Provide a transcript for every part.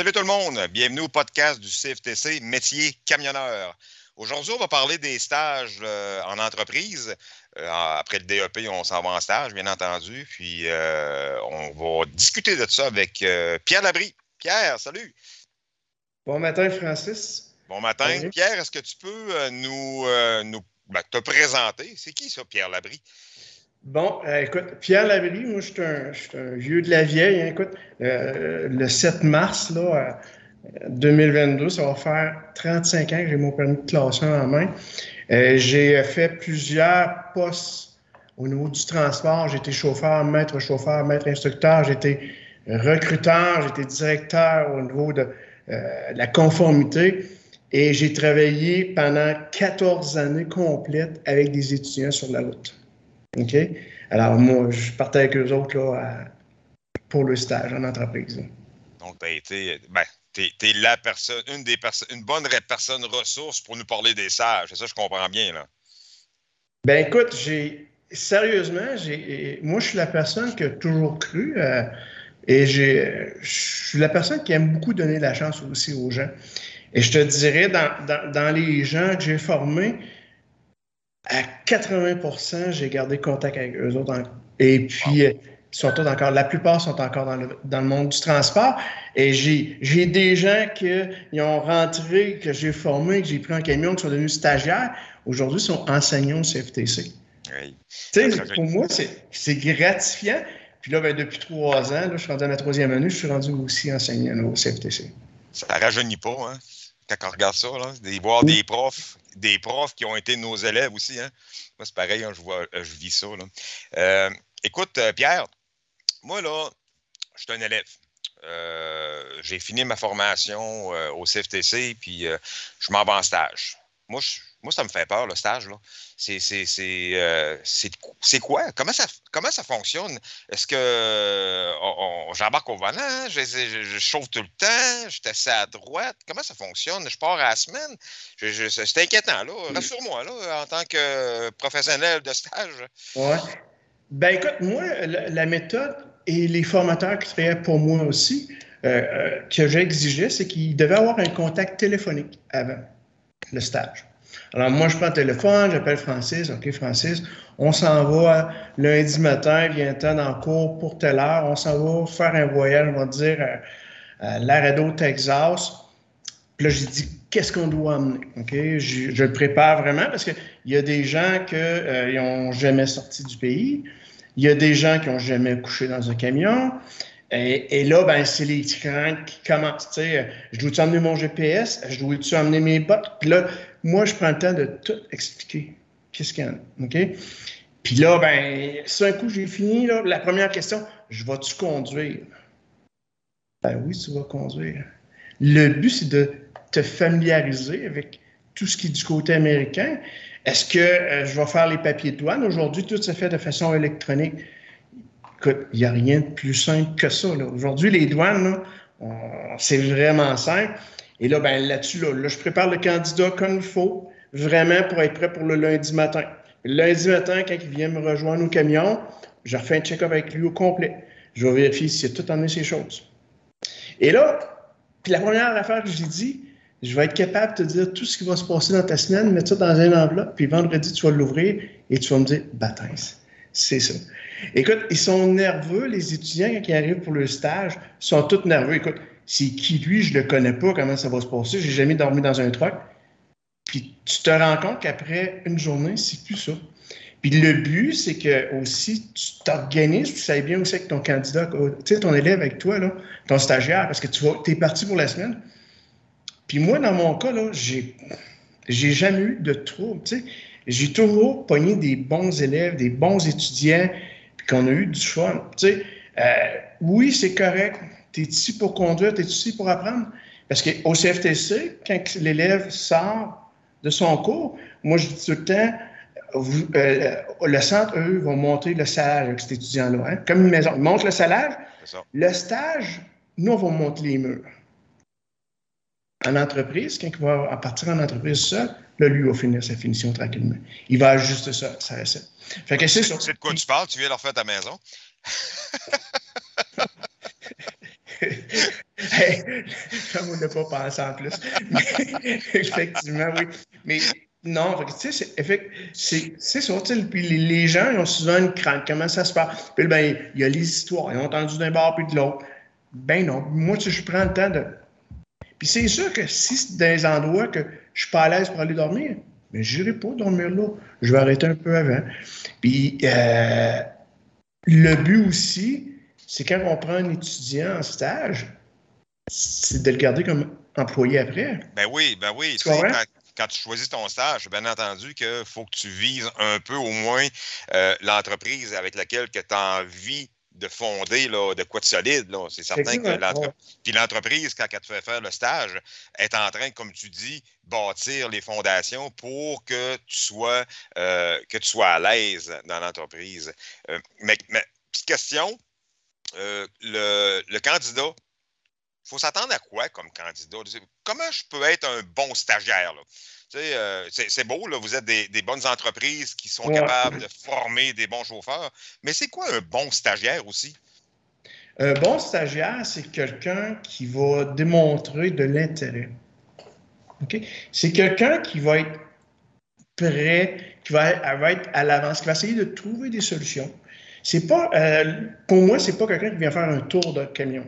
Salut tout le monde, bienvenue au podcast du CFTC Métier camionneur. Aujourd'hui, on va parler des stages en entreprise. Après le DEP, on s'en va en stage, bien entendu. Puis, on va discuter de ça avec Pierre Labrie. Pierre, salut! Bon matin, Francis. Bon matin. Salut. Pierre, est-ce que tu peux nous te présenter? C'est qui ça, Pierre Labrie? Bon, écoute, Pierre Lavelli, moi, je suis un vieux de la vieille. Hein, écoute, le 7 mars là, 2022, ça va faire 35 ans que j'ai mon permis de classe 1 en main. J'ai fait plusieurs postes au niveau du transport. J'ai été chauffeur, maître instructeur. J'ai été recruteur, j'ai été directeur au niveau de la conformité. Et j'ai travaillé pendant 14 années complètes avec des étudiants sur la route. OK? Alors, moi, je partais avec eux autres là, pour le stage en entreprise. Donc, tu as été. Ben, tu es la personne, une bonne personne ressource pour nous parler des stages. C'est ça, je comprends bien, là. Ben, écoute, moi, je suis la personne qui a toujours cru et je suis la personne qui aime beaucoup donner la chance aussi aux gens. Et je te dirais, dans les gens que j'ai formés, à 80%, j'ai gardé contact avec eux autres. Et puis, la plupart sont encore dans le monde du transport. Et j'ai des gens qui ont rentré, que j'ai formés, que j'ai pris en camion, qui sont devenus stagiaires. Aujourd'hui, sont enseignants au CFTC. Oui. Tu sais, pour moi, c'est gratifiant. Puis là, ben, depuis 3 ans, là, je suis rendu à ma 3e année, je suis rendu aussi enseignant là, au CFTC. Ça ne rajeunit pas, hein? Quand on regarde ça, là, voir des profs qui ont été nos élèves aussi. Hein? Moi, c'est pareil, hein, je vis ça. Là. Écoute, Pierre, moi, là, je suis un élève. J'ai fini ma formation au CFTC, puis je m'en vais en stage. Moi, ça me fait peur, le stage. Là. C'est quoi? Comment ça fonctionne? Est-ce que j'embarque au volant? Hein? Je chauffe tout le temps? Je suis assis à droite? Comment ça fonctionne? Je pars à la semaine? C'est inquiétant, là. Rassure-moi, là, en tant que professionnel de stage. Oui. Ben écoute, moi, la méthode et les formateurs qui travaillaient pour moi aussi, que j'exigeais, c'est qu'ils devaient avoir un contact téléphonique avant le stage. Alors, moi, je prends le téléphone, j'appelle Francis. OK, Francis, on s'en va lundi matin, vient le temps dans le cours pour telle heure. On s'en va faire un voyage, on va dire, à Laredo, Texas. Puis là, j'ai dit, qu'est-ce qu'on doit amener? OK, je le prépare vraiment parce qu'il y a des gens qui n'ont jamais sorti du pays. Il y a des gens qui n'ont jamais couché dans un camion. Et là, ben, c'est les craintes qui commencent. Tu sais, je dois-tu emmener mon GPS? Je dois-tu emmener mes bottes? Puis là, moi, je prends le temps de tout expliquer. Qu'est-ce qu'il y en a? OK? Puis là, ben, si un coup, j'ai fini, là, la première question, je vais-tu conduire? Ben oui, tu vas conduire. Le but, c'est de te familiariser avec tout ce qui est du côté américain. Est-ce que je vais faire les papiers de douane? Aujourd'hui, tout se fait de façon électronique. Écoute, il n'y a rien de plus simple que ça. Là. Aujourd'hui, les douanes, là, c'est vraiment simple. Et là, ben, là, je prépare le candidat comme il faut, vraiment pour être prêt pour le lundi matin. Le lundi matin, quand il vient me rejoindre au camion, je refais un check-up avec lui au complet. Je vais vérifier s'il a tout emmené ses choses. Et là, puis la première affaire que j'ai dit, je vais être capable de te dire tout ce qui va se passer dans ta semaine, mettre ça dans une enveloppe, puis vendredi, tu vas l'ouvrir et tu vas me dire « Baptiste ». C'est ça. Écoute, ils sont nerveux, les étudiants, quand ils arrivent pour le stage, sont tous nerveux. Écoute, c'est qui lui, je ne le connais pas, comment ça va se passer, j'ai jamais dormi dans un truck. Puis tu te rends compte qu'après une journée, c'est plus ça. Puis le but, c'est que aussi, tu t'organises, tu sais bien aussi avec ton candidat, tu sais, ton élève avec toi, là, ton stagiaire, parce que tu es parti pour la semaine. Puis moi, dans mon cas, là, j'ai jamais eu de trouble, tu sais. J'ai toujours pogné des bons élèves, des bons étudiants, puis qu'on a eu du fun. Tu sais, oui, c'est correct. Tu es ici pour conduire, tu es ici pour apprendre. Parce qu'au CFTC, quand l'élève sort de son cours, moi, je dis tout le temps, le centre, eux, vont monter le salaire avec cet étudiant-là. Hein, comme une maison. Ils montent le salaire. Le stage, nous, on va monter les murs. En entreprise, quand il va partir en entreprise seul, là, lui, il va finir sa finition tranquillement. Il va ajuster ça recette. Fait que c'est ça. C'est de quoi tu parles? Tu viens leur faire ta maison? Hey, on n'a pas pensé en plus. Mais, effectivement, oui. Mais non, tu sais, c'est ça. Puis les gens, ils ont souvent une crainte. Comment ça se passe? Puis bien, il y a les histoires. Ils ont entendu d'un bord puis de l'autre. Ben non. Moi, tu sais, je prends le temps de... Puis c'est sûr que si c'est dans les endroits que je suis pas à l'aise pour aller dormir, mais je n'irai pas dormir là. Je vais arrêter un peu avant. Puis le but aussi, c'est quand on prend un étudiant en stage, c'est de le garder comme employé après. Ben oui. Tu sais, quand tu choisis ton stage, bien entendu qu'il faut que tu vises un peu au moins l'entreprise avec laquelle tu as envie de fonder là, de quoi de solide. Là. C'est certain que l'entreprise, quand elle te fait faire le stage, est en train, comme tu dis, bâtir les fondations pour que tu sois à l'aise dans l'entreprise. Mais petite question, le candidat, il faut s'attendre à quoi comme candidat? Comment je peux être un bon stagiaire? Là? Tu sais, c'est beau, là, vous êtes des bonnes entreprises qui sont capables de former des bons chauffeurs, mais c'est quoi un bon stagiaire aussi? Un bon stagiaire, c'est quelqu'un qui va démontrer de l'intérêt. Okay? C'est quelqu'un qui va être prêt, qui va être à l'avance, qui va essayer de trouver des solutions. C'est pas, pour moi, c'est pas quelqu'un qui vient faire un tour de camion.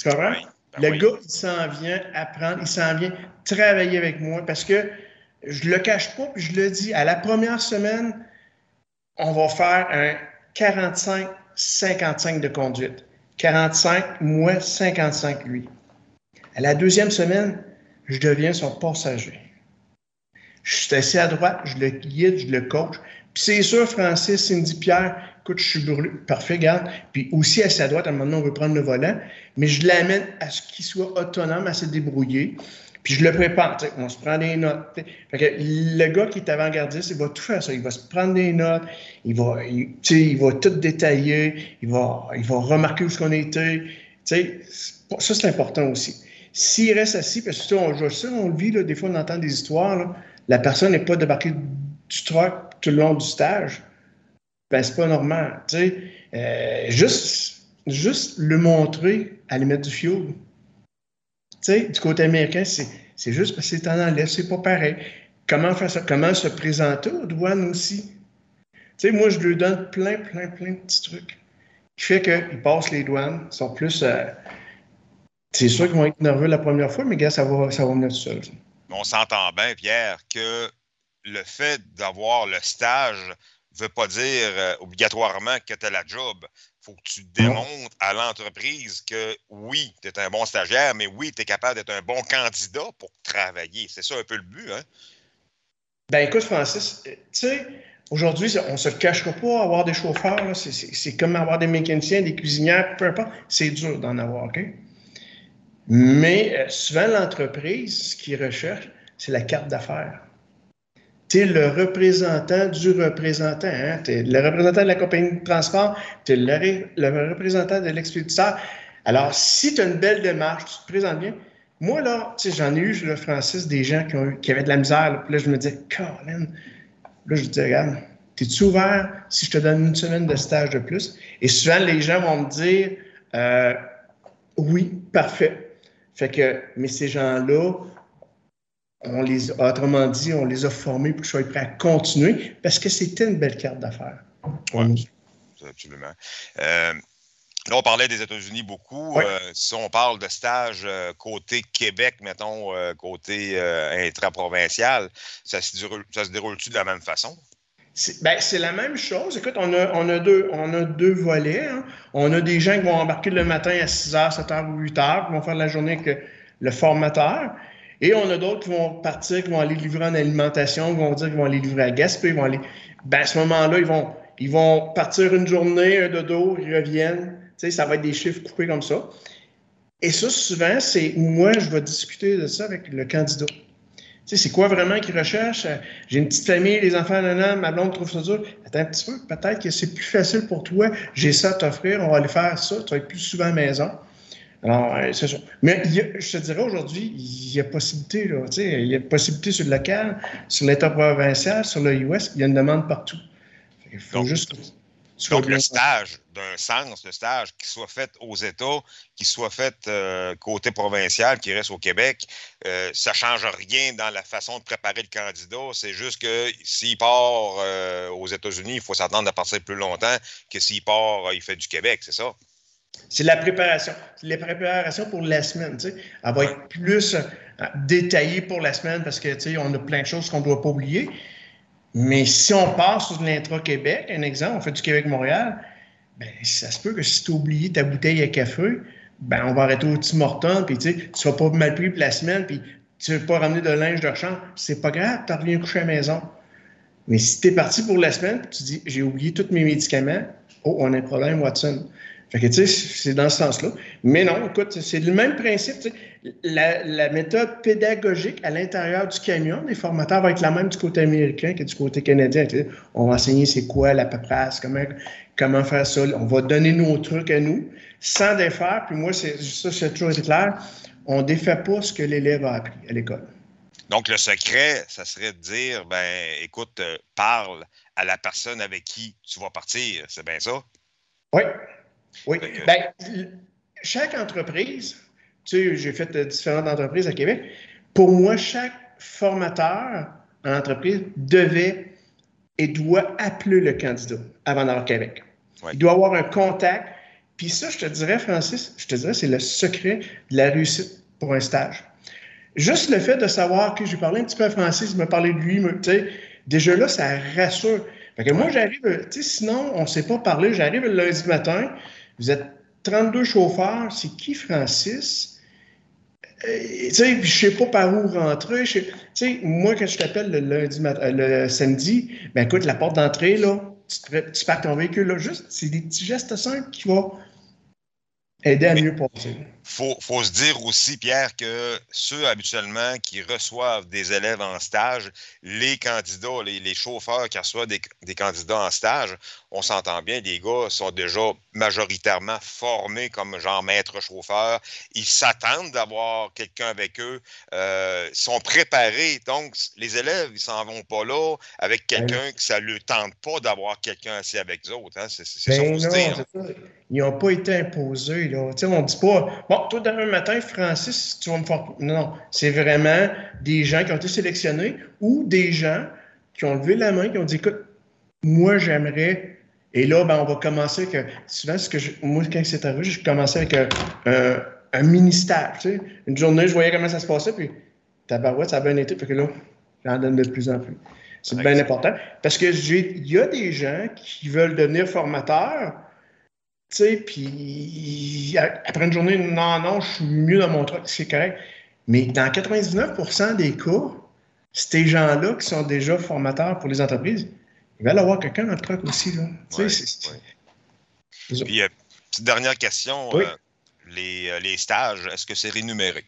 Tu comprends? Oui. Le gars, il s'en vient apprendre, il s'en vient travailler avec moi parce que je le cache pas puis je le dis. À la première semaine, on va faire un 45-55 de conduite. 45, moi, 55, lui. À la deuxième semaine, je deviens son passager. Je suis assis à droite, je le guide, je le coach. Puis c'est sûr, Francis, Cindy, Pierre, écoute, je suis brûlé. Parfait, garde. Puis aussi, assis à droite, à un moment donné, on veut prendre le volant. Mais je l'amène à ce qu'il soit autonome, à se débrouiller. Puis je le prépare. T'sais, on se prend des notes. Fait que le gars qui est avant-gardiste, il va tout faire ça. Il va se prendre des notes. Il va tout détailler. Il va remarquer où ce qu'on était. T'sais, ça, c'est important aussi. S'il reste assis, parce que on joue ça, on le vit, là, des fois, on entend des histoires. Là, la personne n'est pas débarquée du truck tout le long du stage. Ben, c'est pas normal, tu sais. Juste le montrer à lui mettre du fioul. Tu sais, du côté américain, c'est juste parce que c'est en enlève, c'est pas pareil. Comment faire ça? Comment se présenter aux douanes aussi? Tu sais, moi, je lui donne plein de petits trucs qui fait qu'ils passent les douanes, ils sont plus... c'est sûr qu'ils vont être nerveux la première fois, mais gars, ça va venir tout seul. On s'entend bien, Pierre, que le fait d'avoir le stage... ne veut pas dire obligatoirement que tu as la job. Il faut que tu démontres à l'entreprise que oui, tu es un bon stagiaire, mais oui, tu es capable d'être un bon candidat pour travailler. C'est ça un peu le but, hein? Ben écoute, Francis, tu sais, aujourd'hui, on ne se cachera pas à avoir des chauffeurs. Là, c'est comme avoir des mécaniciens, des cuisinières, peu importe. C'est dur d'en avoir, OK? Mais souvent, l'entreprise, ce qu'ils recherchent, c'est la carte d'affaires. Tu es le représentant du représentant. Hein? Tu es le représentant de la compagnie de transport. Tu es le représentant de l'expéditeur. Alors, si tu as une belle démarche, tu te présentes bien. Moi, là, tu sais, j'en ai eu, Francis, des gens qui avaient de la misère. Là, puis là je me disais, Colin. Là, je dis, regarde, t'es-tu ouvert si je te donne une semaine de stage de plus? Et souvent, les gens vont me dire, oui, parfait. Fait que, mais ces gens-là, autrement dit, on les a formés pour qu'ils soient prêts à continuer parce que c'était une belle carte d'affaires. Oui, absolument. Là, on parlait des États-Unis beaucoup. Oui. Si on parle de stage côté Québec, mettons, côté intraprovincial, ça se déroule-tu de la même façon? C'est la même chose. Écoute, on a deux volets. Hein. On a des gens qui vont embarquer le matin à 6h, 7h ou 8h, qui vont faire la journée avec le formateur. Et on a d'autres qui vont partir, qui vont aller livrer en alimentation, qui vont dire qu'ils vont aller livrer à Gaspé, ils vont aller... Ben, à ce moment-là, ils vont partir une journée, un dodo, ils reviennent. Tu sais, ça va être des chiffres coupés comme ça. Et ça, souvent, c'est... Moi, je vais discuter de ça avec le candidat. Tu sais, c'est quoi vraiment qu'ils recherchent? J'ai une petite famille, les enfants, ma blonde trouve ça dur. Attends un petit peu, peut-être que c'est plus facile pour toi. J'ai ça à t'offrir, on va aller faire ça. Tu vas être plus souvent à la maison. Alors, c'est sûr. Mais je te dirais aujourd'hui, il y a possibilité, là, tu sais, il y a possibilité sur le local, sur l'interprovincial, sur le US, il y a une demande partout. Il faut juste Donc, le stage, d'un sens, le stage qui soit fait aux États, qui soit fait côté provincial, qui reste au Québec, ça ne change rien dans la façon de préparer le candidat. C'est juste que s'il part aux États-Unis, il faut s'attendre à partir plus longtemps que s'il part, il fait du Québec, c'est ça? C'est la préparation. La préparation pour la semaine, tu sais, elle va être plus détaillée pour la semaine parce que, tu sais, on a plein de choses qu'on ne doit pas oublier. Mais si on part sur l'intra-Québec, un exemple, on fait du Québec-Montréal, ben ça se peut que si tu as oublié ta bouteille à café, ben on va arrêter au Tim Hortons, puis tu sais, tu seras pas mal pris pour la semaine, puis tu ne veux pas ramener de linge de chambre, c'est pas grave, tu reviens coucher à la maison. Mais si tu es parti pour la semaine, tu dis, j'ai oublié tous mes médicaments, oh, on a un problème, Watson. Fait que, tu sais, c'est dans ce sens-là. Mais non, écoute, c'est le même principe. Tu sais, la méthode pédagogique à l'intérieur du camion, les formateurs vont être la même du côté américain que du côté canadien. On va enseigner c'est quoi la paperasse, comment faire ça. On va donner nos trucs à nous sans défaire. Puis moi, c'est toujours clair, on ne défait pas ce que l'élève a appris à l'école. Donc, le secret, ça serait de dire, ben écoute, parle à la personne avec qui tu vas partir. C'est bien ça? Oui. Oui. Bien, chaque entreprise, tu sais, j'ai fait différentes entreprises à Québec. Pour moi, chaque formateur en entreprise devait et doit appeler le candidat avant d'aller au Québec. Oui. Il doit avoir un contact. Puis ça, je te dirais, Francis, c'est le secret de la réussite pour un stage. Juste le fait de savoir que j'ai parlé un petit peu à Francis, il m'a parlé de lui, tu sais, déjà là, ça rassure. Fait que moi, j'arrive, tu sais, sinon, on ne sait pas parler, j'arrive le lundi matin. Vous êtes 32 chauffeurs, c'est qui Francis? Tu sais, puis je ne sais pas par où rentrer. Tu sais, moi, quand je t'appelle le samedi, bien écoute, la porte d'entrée, là, tu pars ton véhicule, là, juste, c'est des petits gestes simples qui vont aider à mieux passer. Faut se dire aussi, Pierre, que ceux habituellement qui reçoivent des élèves en stage, les candidats, les chauffeurs qui reçoivent des candidats en stage, on s'entend bien, les gars sont déjà majoritairement formés comme genre maître-chauffeur. Ils s'attendent d'avoir quelqu'un avec eux. Ils sont préparés. Donc, les élèves, ils s'en vont pas là avec quelqu'un que ça ne leur tente pas d'avoir quelqu'un assis avec eux autres. Hein. C'est ça qu'on se dit. Ils n'ont pas été imposés. Là. On ne dit pas, bon, toi, demain matin, Francis, tu vas me faire... Non, c'est vraiment des gens qui ont été sélectionnés ou des gens qui ont levé la main, qui ont dit, écoute, moi, j'aimerais... Et là, ben, on va commencer avec... Souvent, moi, quand c'est arrivé, je commençais avec un mini-stage. Tu sais. Une journée, je voyais comment ça se passait, puis tabarouette, ça a bien été. Fait que là, j'en donne de plus en plus. C'est bien important. Parce que il y a des gens qui veulent devenir formateurs, tu sais, puis après une journée, non, je suis mieux dans mon truc, c'est correct. Mais dans 99% des cas, ces gens-là qui sont déjà formateurs pour les entreprises, ils veulent avoir quelqu'un dans le truc aussi. Là. Tu sais, c'est... Puis, petite dernière question, les stages, est-ce que c'est rémunéré?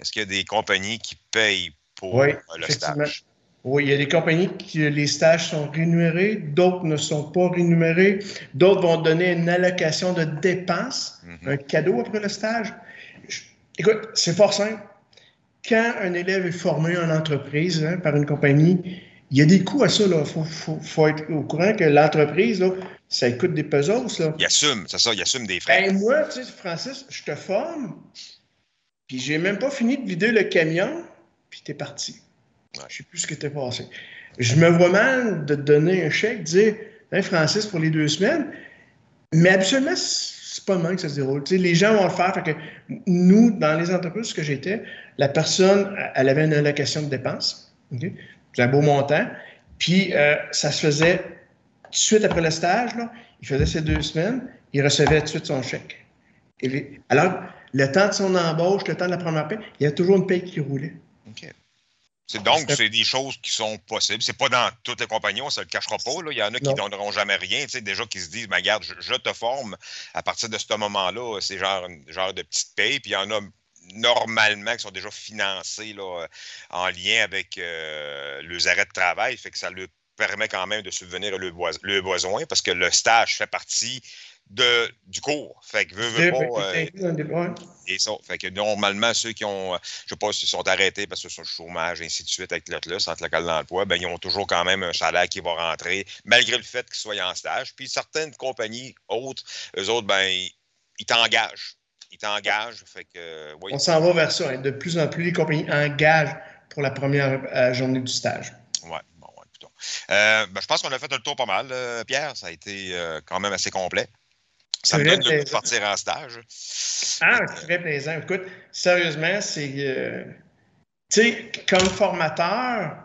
Est-ce qu'il y a des compagnies qui payent pour le stage? Oui, il y a des compagnies qui les stages sont rémunérés, d'autres ne sont pas rémunérés, d'autres vont donner une allocation de dépenses, un cadeau après le stage. Écoute, c'est fort simple. Quand un élève est formé en entreprise par une compagnie, il y a des coûts à ça. Il faut être au courant que l'entreprise, là, ça coûte des pesos. Là. Il assume, c'est ça, il assume des frais. Ben, moi, tu sais, Francis, je te forme, puis j'ai même pas fini de vider le camion, puis t'es parti. Ouais. Je sais plus ce qui était passé. Je me vois mal de donner un chèque, dire hey, « Francis, pour les 2 semaines », mais absolument, c'est pas mal que ça se déroule. Tu sais, les gens vont le faire. Fait que nous, dans les entreprises que j'étais, la personne, elle avait une allocation de dépenses, okay? C'est un beau montant, puis ça se faisait tout de suite après le stage, là, il faisait ses 2 semaines, il recevait tout de suite son chèque. Alors, le temps de son embauche, le temps de la première paie, il y a toujours une paie qui roulait. Okay. Donc, c'est des choses qui sont possibles. C'est pas dans toutes les compagnies, on ne se le cachera pas. Là. Il y en a qui ne donneront jamais rien. Tu sais, déjà qui se disent, mais regarde, je te forme. À partir de ce moment-là, c'est genre de petite paye. Puis il y en a normalement qui sont déjà financés là, en lien avec leurs arrêts de travail. Fait que ça leur permet quand même de subvenir à leurs besoins parce que le stage fait partie du cours. Fait que Fait que normalement, ceux qui ont, je sais pas, s'ils sont arrêtés parce qu'ils sont au chômage, ainsi de suite, avec le centre local d'emploi, ben ils ont toujours quand même un salaire qui va rentrer, malgré le fait qu'ils soient en stage. Puis certaines compagnies autres, eux autres, ben ils t'engagent. Ils t'engagent. Fait que, oui. On s'en va vers ça. Hein. De plus en plus, les compagnies engagent pour la première journée du stage. Oui. Bon, ouais, plutôt. Ben, je pense qu'on a fait le tour pas mal, Pierre. Ça a été quand même assez complet. Ça me donne le goût de partir en stage. Ah, c'est très plaisant. Écoute, sérieusement, c'est... tu sais, comme formateur,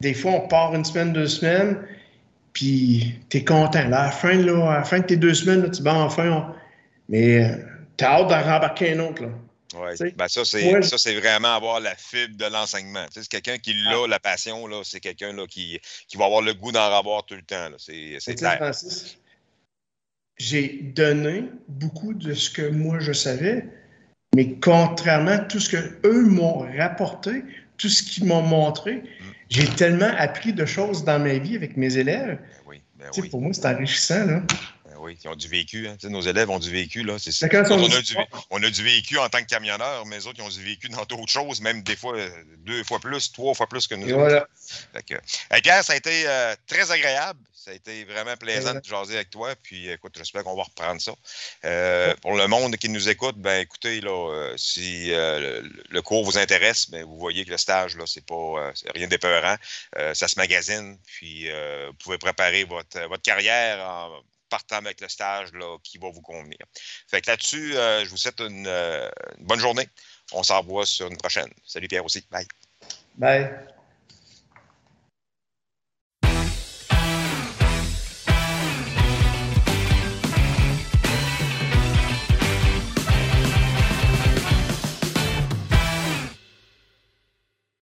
des fois, on part une semaine, 2 semaines, puis t'es content. Là, à la fin de tes 2 semaines, là, tu dis, bon, enfin, mais t'as hâte d'en rembarquer un autre, là. Oui, ben ça, c'est vraiment avoir la fibre de l'enseignement. Tu sais, c'est quelqu'un qui l'a, la passion, là, c'est quelqu'un là, qui va avoir le goût d'en revoir tout le temps. Là. C'est clair. Francis, j'ai donné beaucoup de ce que moi je savais, mais contrairement à tout ce qu'eux m'ont rapporté, tout ce qu'ils m'ont montré, j'ai tellement appris de choses dans ma vie avec mes élèves. Ben oui. Pour moi, c'est enrichissant, là. Oui, ils ont du vécu. Hein. Nos élèves ont du vécu. Là. C'est ça. On a du vécu en tant que camionneur, mais les autres, ils ont du vécu dans d'autres choses, même des fois 2 fois plus, 3 fois plus que nous autres. Voilà. Fait que, Pierre, ça a été très agréable. Ça a été vraiment plaisant de jaser avec toi. Puis, écoute, j'espère qu'on va reprendre ça. Pour le monde qui nous écoute, ben écoutez, là, si le cours vous intéresse, ben, vous voyez que le stage, là, c'est pas rien d'épeurant. Ça se magasine. Puis, vous pouvez préparer votre carrière en partant avec le stage là, qui va vous convenir. Fait que là-dessus, je vous souhaite une bonne journée. On s'envoie sur une prochaine. Salut Pierre aussi. Bye. Bye.